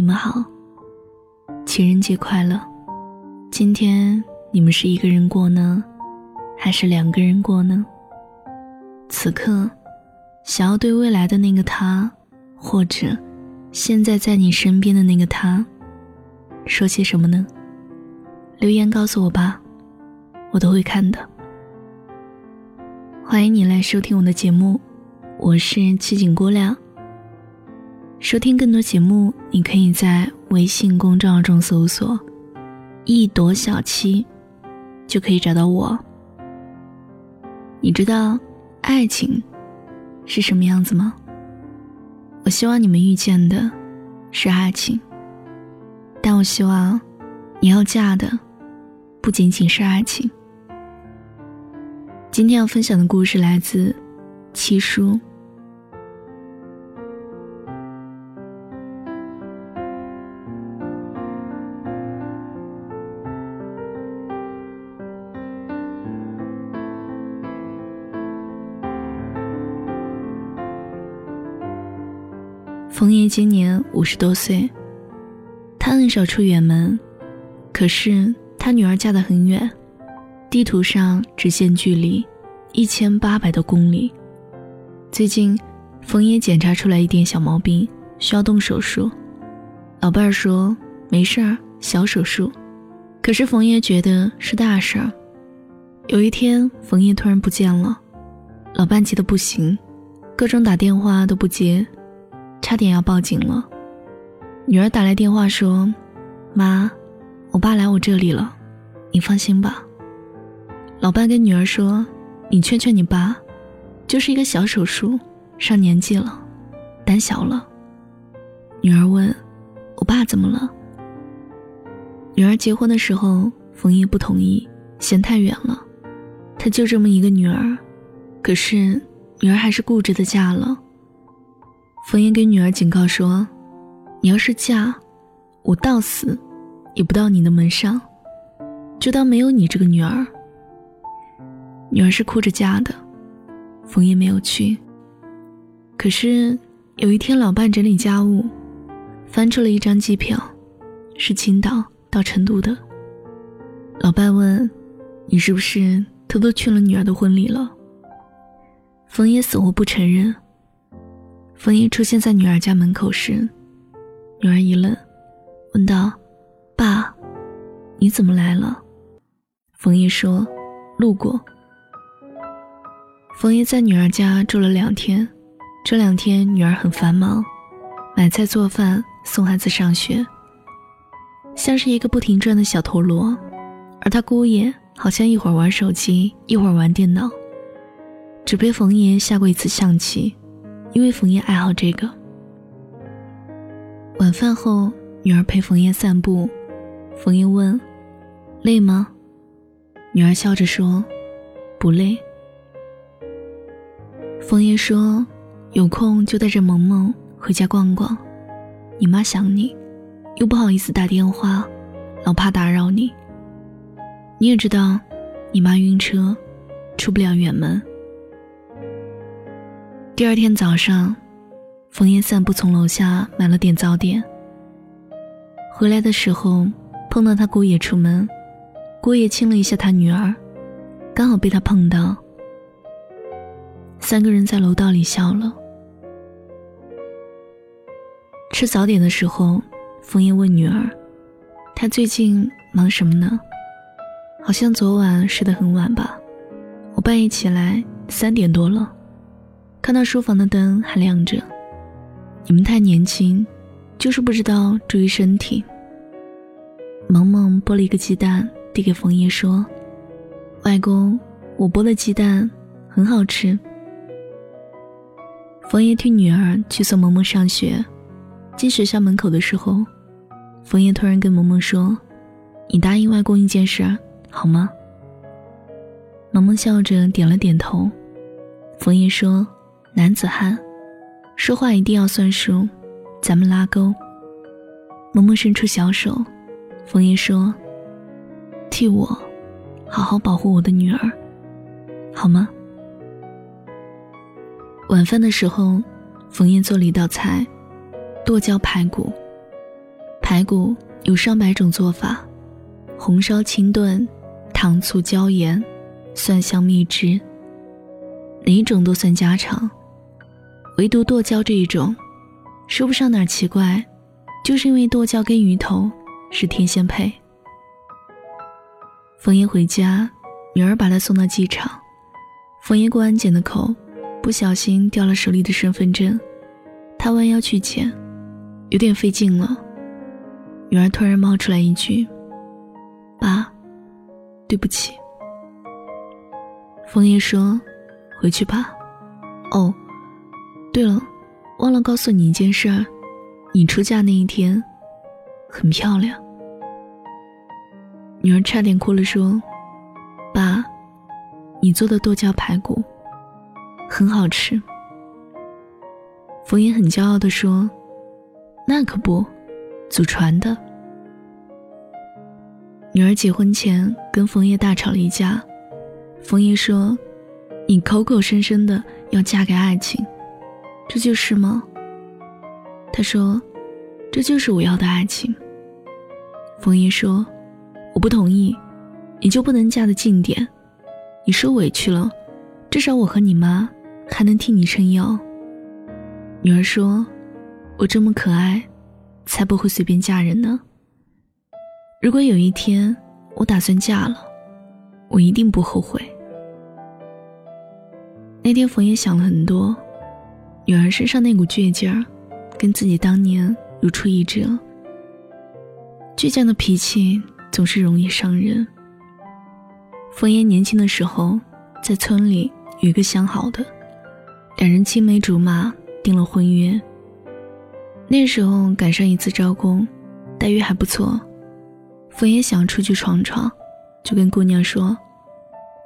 你们好，情人节快乐。今天你们是一个人过呢，还是两个人过呢？此刻想要对未来的那个他，或者现在在你身边的那个他说些什么呢？留言告诉我吧，我都会看的。欢迎你来收听我的节目，我是七锦郭亮。收听更多节目，你可以在微信公众号中搜索一朵小七，就可以找到我。你知道爱情是什么样子吗？我希望你们遇见的是爱情，但我希望你要嫁的不仅仅是爱情。今天要分享的故事来自七叔。冯爷今年50多岁，他很少出远门，可是他女儿嫁得很远，地图上直线距离1800多公里。最近冯爷检查出来一点小毛病，需要动手术。老伴儿说没事儿，小手术，可是冯爷觉得是大事儿。有一天冯爷突然不见了，老伴急得不行，各种打电话都不接，差点要报警了。女儿打来电话说，妈，我爸来我这里了，你放心吧。老伴跟女儿说，你劝劝你爸，就是一个小手术，上年纪了，胆小了。女儿问，我爸怎么了？女儿结婚的时候冯爷不同意，嫌太远了，她就这么一个女儿，可是女儿还是固执的嫁了。冯爷给女儿警告说，你要是嫁，我到死也不到你的门上，就当没有你这个女儿。女儿是哭着嫁的，冯爷没有去。可是有一天老伴整理家务，翻出了一张机票，是青岛到成都的。老伴问，你是不是偷偷去了女儿的婚礼了？冯爷死活不承认。冯爷出现在女儿家门口时，女儿一愣，问道，爸，你怎么来了？冯爷说，路过。冯爷在女儿家住了2天，这2天女儿很繁忙，买菜做饭，送孩子上学，像是一个不停转的小陀螺。而她姑爷好像一会儿玩手机，一会儿玩电脑。只被冯爷下过一次象棋，因为冯爷爱好这个。晚饭后女儿陪冯爷散步，冯爷问，累吗？女儿笑着说，不累。冯爷说，有空就带着萌萌回家逛逛，你妈想你，又不好意思打电话，老怕打扰你。你也知道你妈晕车，出不了远门。第二天早上，冯爷散步从楼下买了点早点，回来的时候碰到他姑爷出门，姑爷亲了一下他女儿，刚好被他碰到，3个人在楼道里笑了。吃早点的时候，冯爷问女儿，她最近忙什么呢？好像昨晚睡得很晚吧，我半夜起来3点多了，看到书房的灯还亮着。你们太年轻，就是不知道注意身体。萌萌剥了一个鸡蛋递给冯爷说，外公，我剥的鸡蛋很好吃。冯爷替女儿去送萌萌上学，进学校门口的时候，冯爷突然跟萌萌说，你答应外公一件事好吗？萌萌笑着点了点头。冯爷说，男子汉说话一定要算数，咱们拉钩。萌萌伸出小手，冯爷说，替我好好保护我的女儿好吗？晚饭的时候，冯爷做了一道菜，剁椒排骨，排骨有上百种做法，红烧、清炖、糖醋、椒盐、蒜香、蜜汁，哪一种都算家常，唯独剁椒这一种，说不上哪儿奇怪，就是因为剁椒跟鱼头是天仙配。冯爷回家，女儿把他送到机场，冯爷过安检的口，不小心掉了手里的身份证，他弯腰去捡，有点费劲了。女儿突然冒出来一句：“爸，对不起。”冯爷说：“回去吧。”哦，对了，忘了告诉你一件事儿，你出嫁那一天，很漂亮。女儿差点哭了，说：“爸，你做的剁椒排骨很好吃。”冯爷很骄傲地说：“那可不，祖传的。”女儿结婚前跟冯爷大吵了一架，冯爷说：“你口口声声的要嫁给爱情，这就是吗？”她说：“这就是我要的爱情。”冯爷说：“我不同意，你就不能嫁得近点？你受委屈了，至少我和你妈还能替你撑腰。”女儿说：“我这么可爱，才不会随便嫁人呢。如果有一天我打算嫁了，我一定不后悔。”那天冯也想了很多，女儿身上那股倔劲儿，跟自己当年如出一辙。倔强的脾气总是容易伤人。冯爷年轻的时候，在村里有一个相好的，两人青梅竹马，订了婚约。那时候赶上一次招工，待遇还不错。冯爷想出去闯闯，就跟姑娘说：“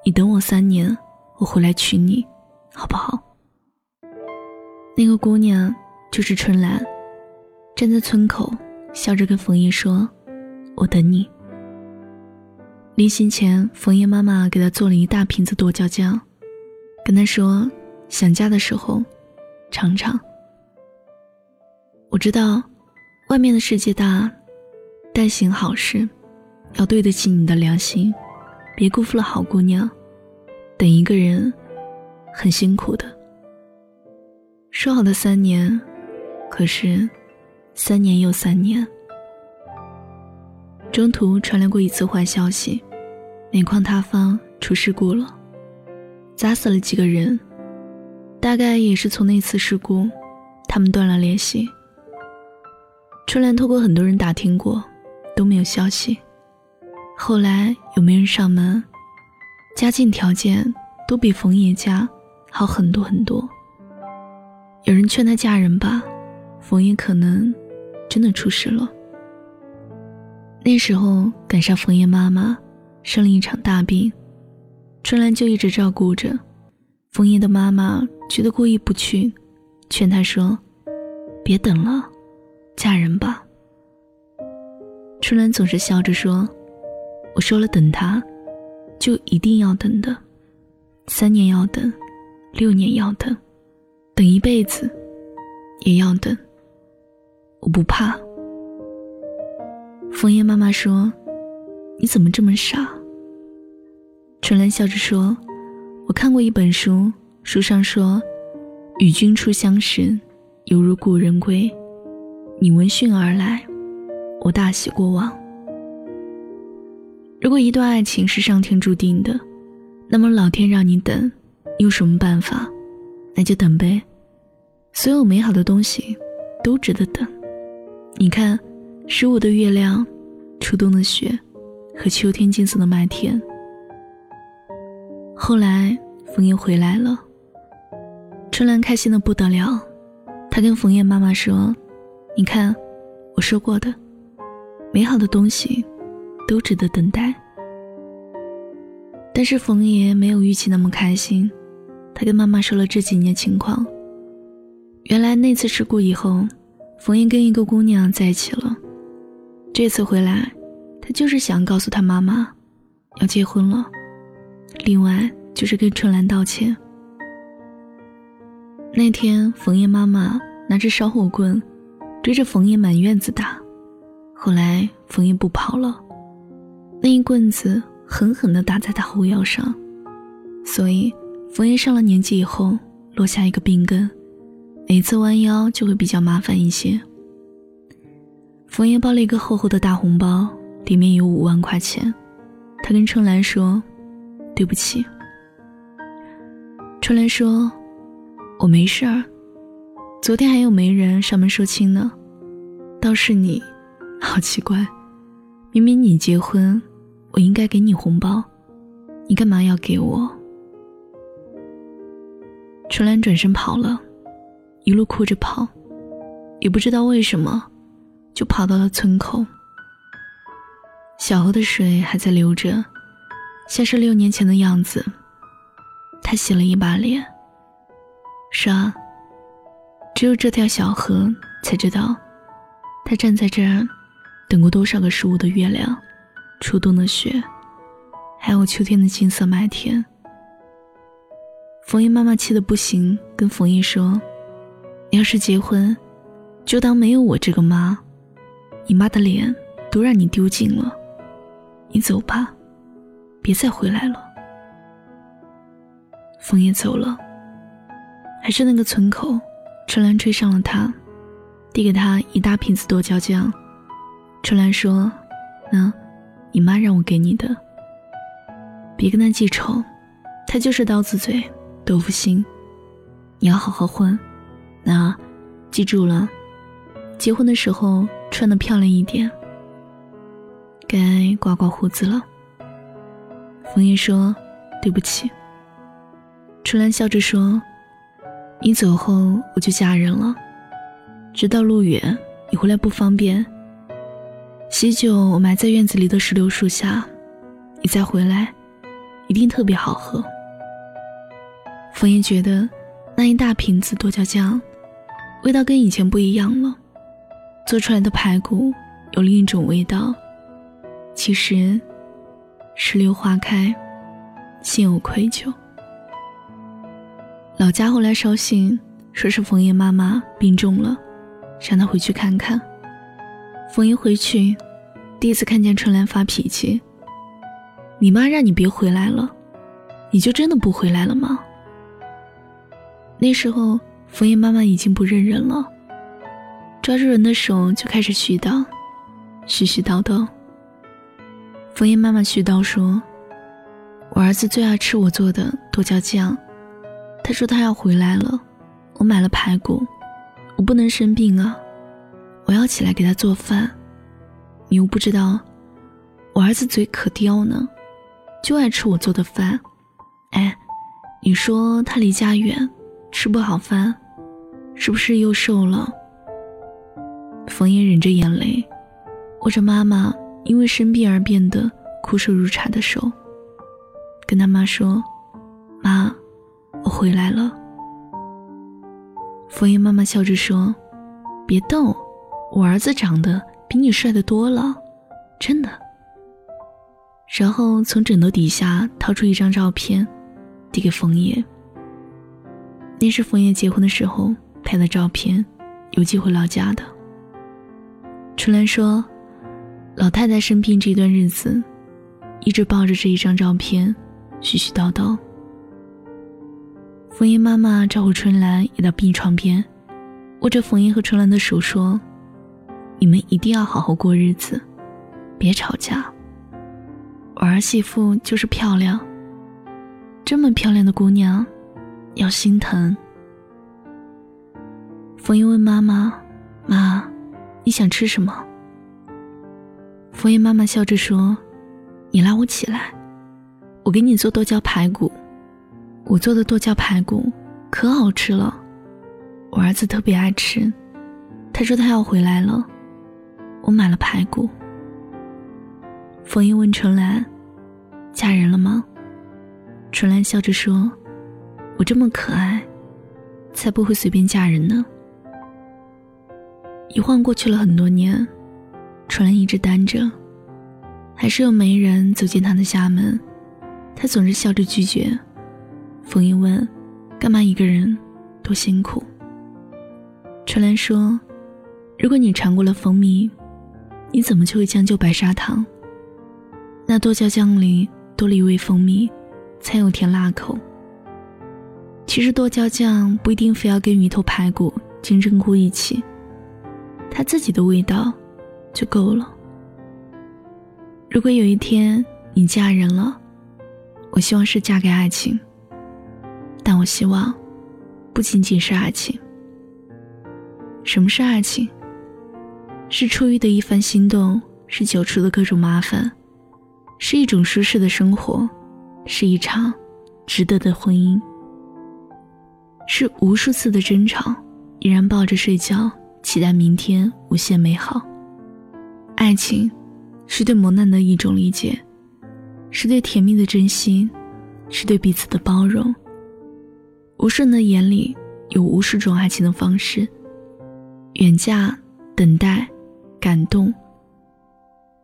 你等我3年，我回来娶你，好不好？”那个姑娘就是春兰，站在村口，笑着跟冯爷说：“我等你。”临行前，冯爷妈妈给他做了一大瓶子剁椒酱，跟他说：“想家的时候，尝尝。”我知道，外面的世界大，但行好事，要对得起你的良心，别辜负了好姑娘。等一个人，很辛苦的。说好的3年，可是3年又3年。中途传来过一次坏消息，煤矿塌方出事故了，砸死了几个人。大概也是从那次事故，他们断了联系。春兰透过很多人打听过，都没有消息。后来有媒人上门，家境条件都比冯爷家好很多很多。有人劝她嫁人吧，冯爷可能真的出事了。那时候赶上冯爷妈妈生了一场大病，春兰就一直照顾着。冯爷的妈妈觉得过意不去，劝她说：“别等了，嫁人吧。”春兰总是笑着说：“我说了等她，就一定要等的，3年要等，6年要等，等一辈子也要等，我不怕。”冯爷妈妈说：“你怎么这么傻？”春兰笑着说：“我看过一本书，书上说，与君初相识，犹如故人归。你闻讯而来，我大喜过望。”如果一段爱情是上天注定的，那么老天让你等，你有什么办法？那就等呗。所有美好的东西都值得等。你看，15的月亮，初冬的雪，和秋天金色的麦田。后来冯爷回来了，春兰开心的不得了，她跟冯爷妈妈说：“你看，我说过的，美好的东西都值得等待。”但是冯爷没有预期那么开心，他跟妈妈说了这几年情况。原来那次事故以后，冯爷跟一个姑娘在一起了。这次回来，他就是想告诉他妈妈要结婚了，另外就是跟春兰道歉。那天冯爷妈妈拿着烧火棍追着冯爷满院子打，后来冯玉不跑了，那一棍子狠狠地打在他后腰上，所以冯玉上了年纪以后落下一个病根，每次弯腰就会比较麻烦一些。冯爷包了一个厚厚的大红包，里面有5万块钱。他跟春兰说：“对不起。”春兰说：“我没事儿，昨天还有媒人上门说亲呢，倒是你，好奇怪，明明你结婚，我应该给你红包，你干嘛要给我？”春兰转身跑了，一路哭着跑，也不知道为什么，就跑到了村口。小河的水还在流着，像是6年前的样子。他洗了一把脸。是啊，只有这条小河才知道，他站在这儿，等过多少个失落的月亮，初冬的雪，还有秋天的金色麦田。冯毅妈妈气得不行，跟冯毅说：“要是结婚，就当没有我这个妈。你妈的脸都让你丢尽了，你走吧，别再回来了。”风也走了，还是那个村口，春兰追上了他，递给他一大瓶子剁椒酱。春兰说：“那，你妈让我给你的，别跟他记仇，他就是刀子嘴豆腐心，你要好好混，那记住了，结婚的时候穿得漂亮一点。”该刮刮胡子了。冯毅说：“对不起。”春兰笑着说：“你走后我就嫁人了，直到路远你回来不方便，喜酒我埋在院子里的石榴树下，你再回来一定特别好喝。”冯毅觉得那一大瓶子剁椒酱味道跟以前不一样了，做出来的排骨有另一种味道。其实，石榴花开，心有愧疚。老家后来捎信说是冯爷妈妈病重了，让他回去看看。冯爷回去，第一次看见春兰发脾气：“你妈让你别回来了，你就真的不回来了吗？”那时候冯爷妈妈已经不认人了，抓住人的手就开始絮叨，絮絮叨叨。冯爷妈妈絮叨说：“我儿子最爱吃我做的剁椒酱，他说他要回来了，我买了排骨，我不能生病啊，我要起来给他做饭。你又不知道，我儿子嘴可刁呢，就爱吃我做的饭。哎，你说他离家远，吃不好饭，是不是又瘦了？”冯爷忍着眼泪，握着妈妈因为生病而变得枯瘦如柴的手，跟他妈说：“妈，我回来了。”冯爷妈妈笑着说：“别逗，我儿子长得比你帅得多了，真的。”然后从枕头底下掏出一张照片，递给冯爷。那是冯爷结婚的时候拍的照片，邮寄回老家的。春兰说，老太太生病这段日子，一直抱着这一张照片，絮絮叨叨。冯爷妈妈照顾春兰也到病床边，握着冯爷和春兰的手说：“你们一定要好好过日子，别吵架。我儿媳妇就是漂亮，这么漂亮的姑娘要心疼。”冯爷问妈妈：“妈，你想吃什么？”冯爷妈妈笑着说：“你拉我起来，我给你做剁椒排骨，我做的剁椒排骨可好吃了，我儿子特别爱吃，他说他要回来了，我买了排骨。”冯爷问春兰：“嫁人了吗？”春兰笑着说：“我这么可爱，才不会随便嫁人呢。”一晃过去了很多年，春兰一直单着，还是有媒人走进她的家门，她总是笑着拒绝。冯一问：“干嘛一个人，多辛苦？”春兰说：“如果你尝过了蜂蜜，你怎么就会将就白砂糖？那剁椒酱里多了一味蜂蜜，才有甜辣口。其实剁椒酱不一定非要跟鱼头排骨、金针菇一起，它自己的味道就够了。如果有一天你嫁人了，我希望是嫁给爱情，但我希望不仅仅是爱情。什么是爱情？是初遇的一番心动，是久处的各种麻烦，是一种舒适的生活，是一场值得的婚姻，是无数次的争吵，依然抱着睡觉，期待明天无限美好。爱情是对磨难的一种理解，是对甜蜜的珍惜，是对彼此的包容。无数人的眼里有无数种爱情的方式，远嫁、等待、感动。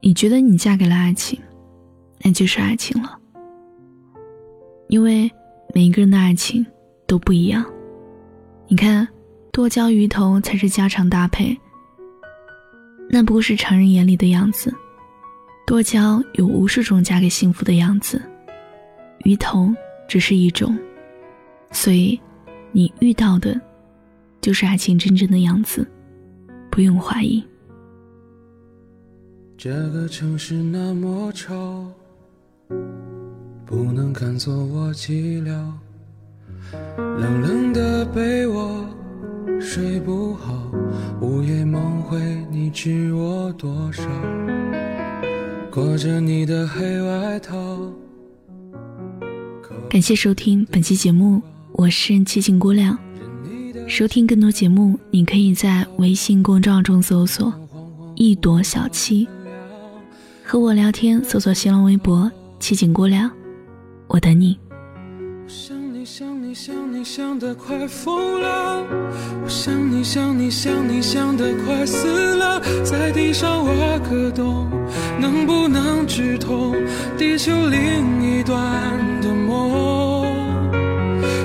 你觉得你嫁给了爱情，那就是爱情了。因为每一个人的爱情都不一样。你看，剁椒鱼头才是家常搭配，那不过是常人眼里的样子。剁椒有无数种嫁给幸福的样子，鱼头只是一种。所以你遇到的就是爱情真正的样子，不用怀疑。这个城市那么吵，不能看作我寂寥。冷冷的被窝睡不好，午夜梦回你知我多少。裹着你的黑外套。感谢收听本期节目，我是七锦姑娘。收听更多节目，你可以在微信公众号中搜索一朵小七，和我聊天，搜索新浪微博七锦姑娘，我等你。我想你想你想你想得快疯了，我想你想你想你想得快死了，在地上挖个洞，能不能止痛？地球另一端的梦。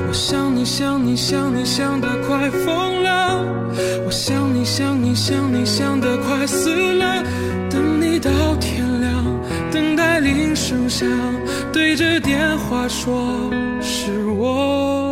我想你想你想你想得快疯了，我想你想你想你想得快死了，等你到天亮，等待铃声响，对着电话说是我。